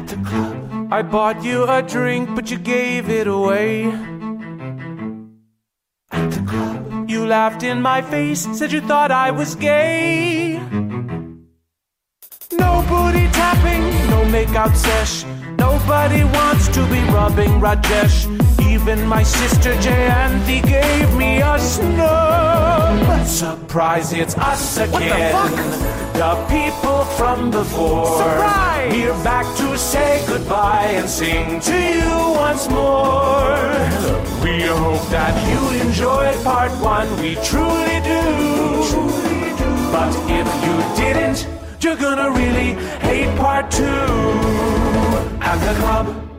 at the club. I bought you a drink, but you gave it away. At the club. You laughed in my face, said you thought I was gay. No booty tapping, no makeout sesh. Nobody wants to be rubbing Rajesh. Even my sister Jayanthi gave me a snub. Surprise, it's us again. What the fuck? The people from before. Surprise! We're back to say goodbye and sing to you once more. We hope that you enjoyed part one. We truly do. But if you didn't, you're gonna really hate part two. At the club.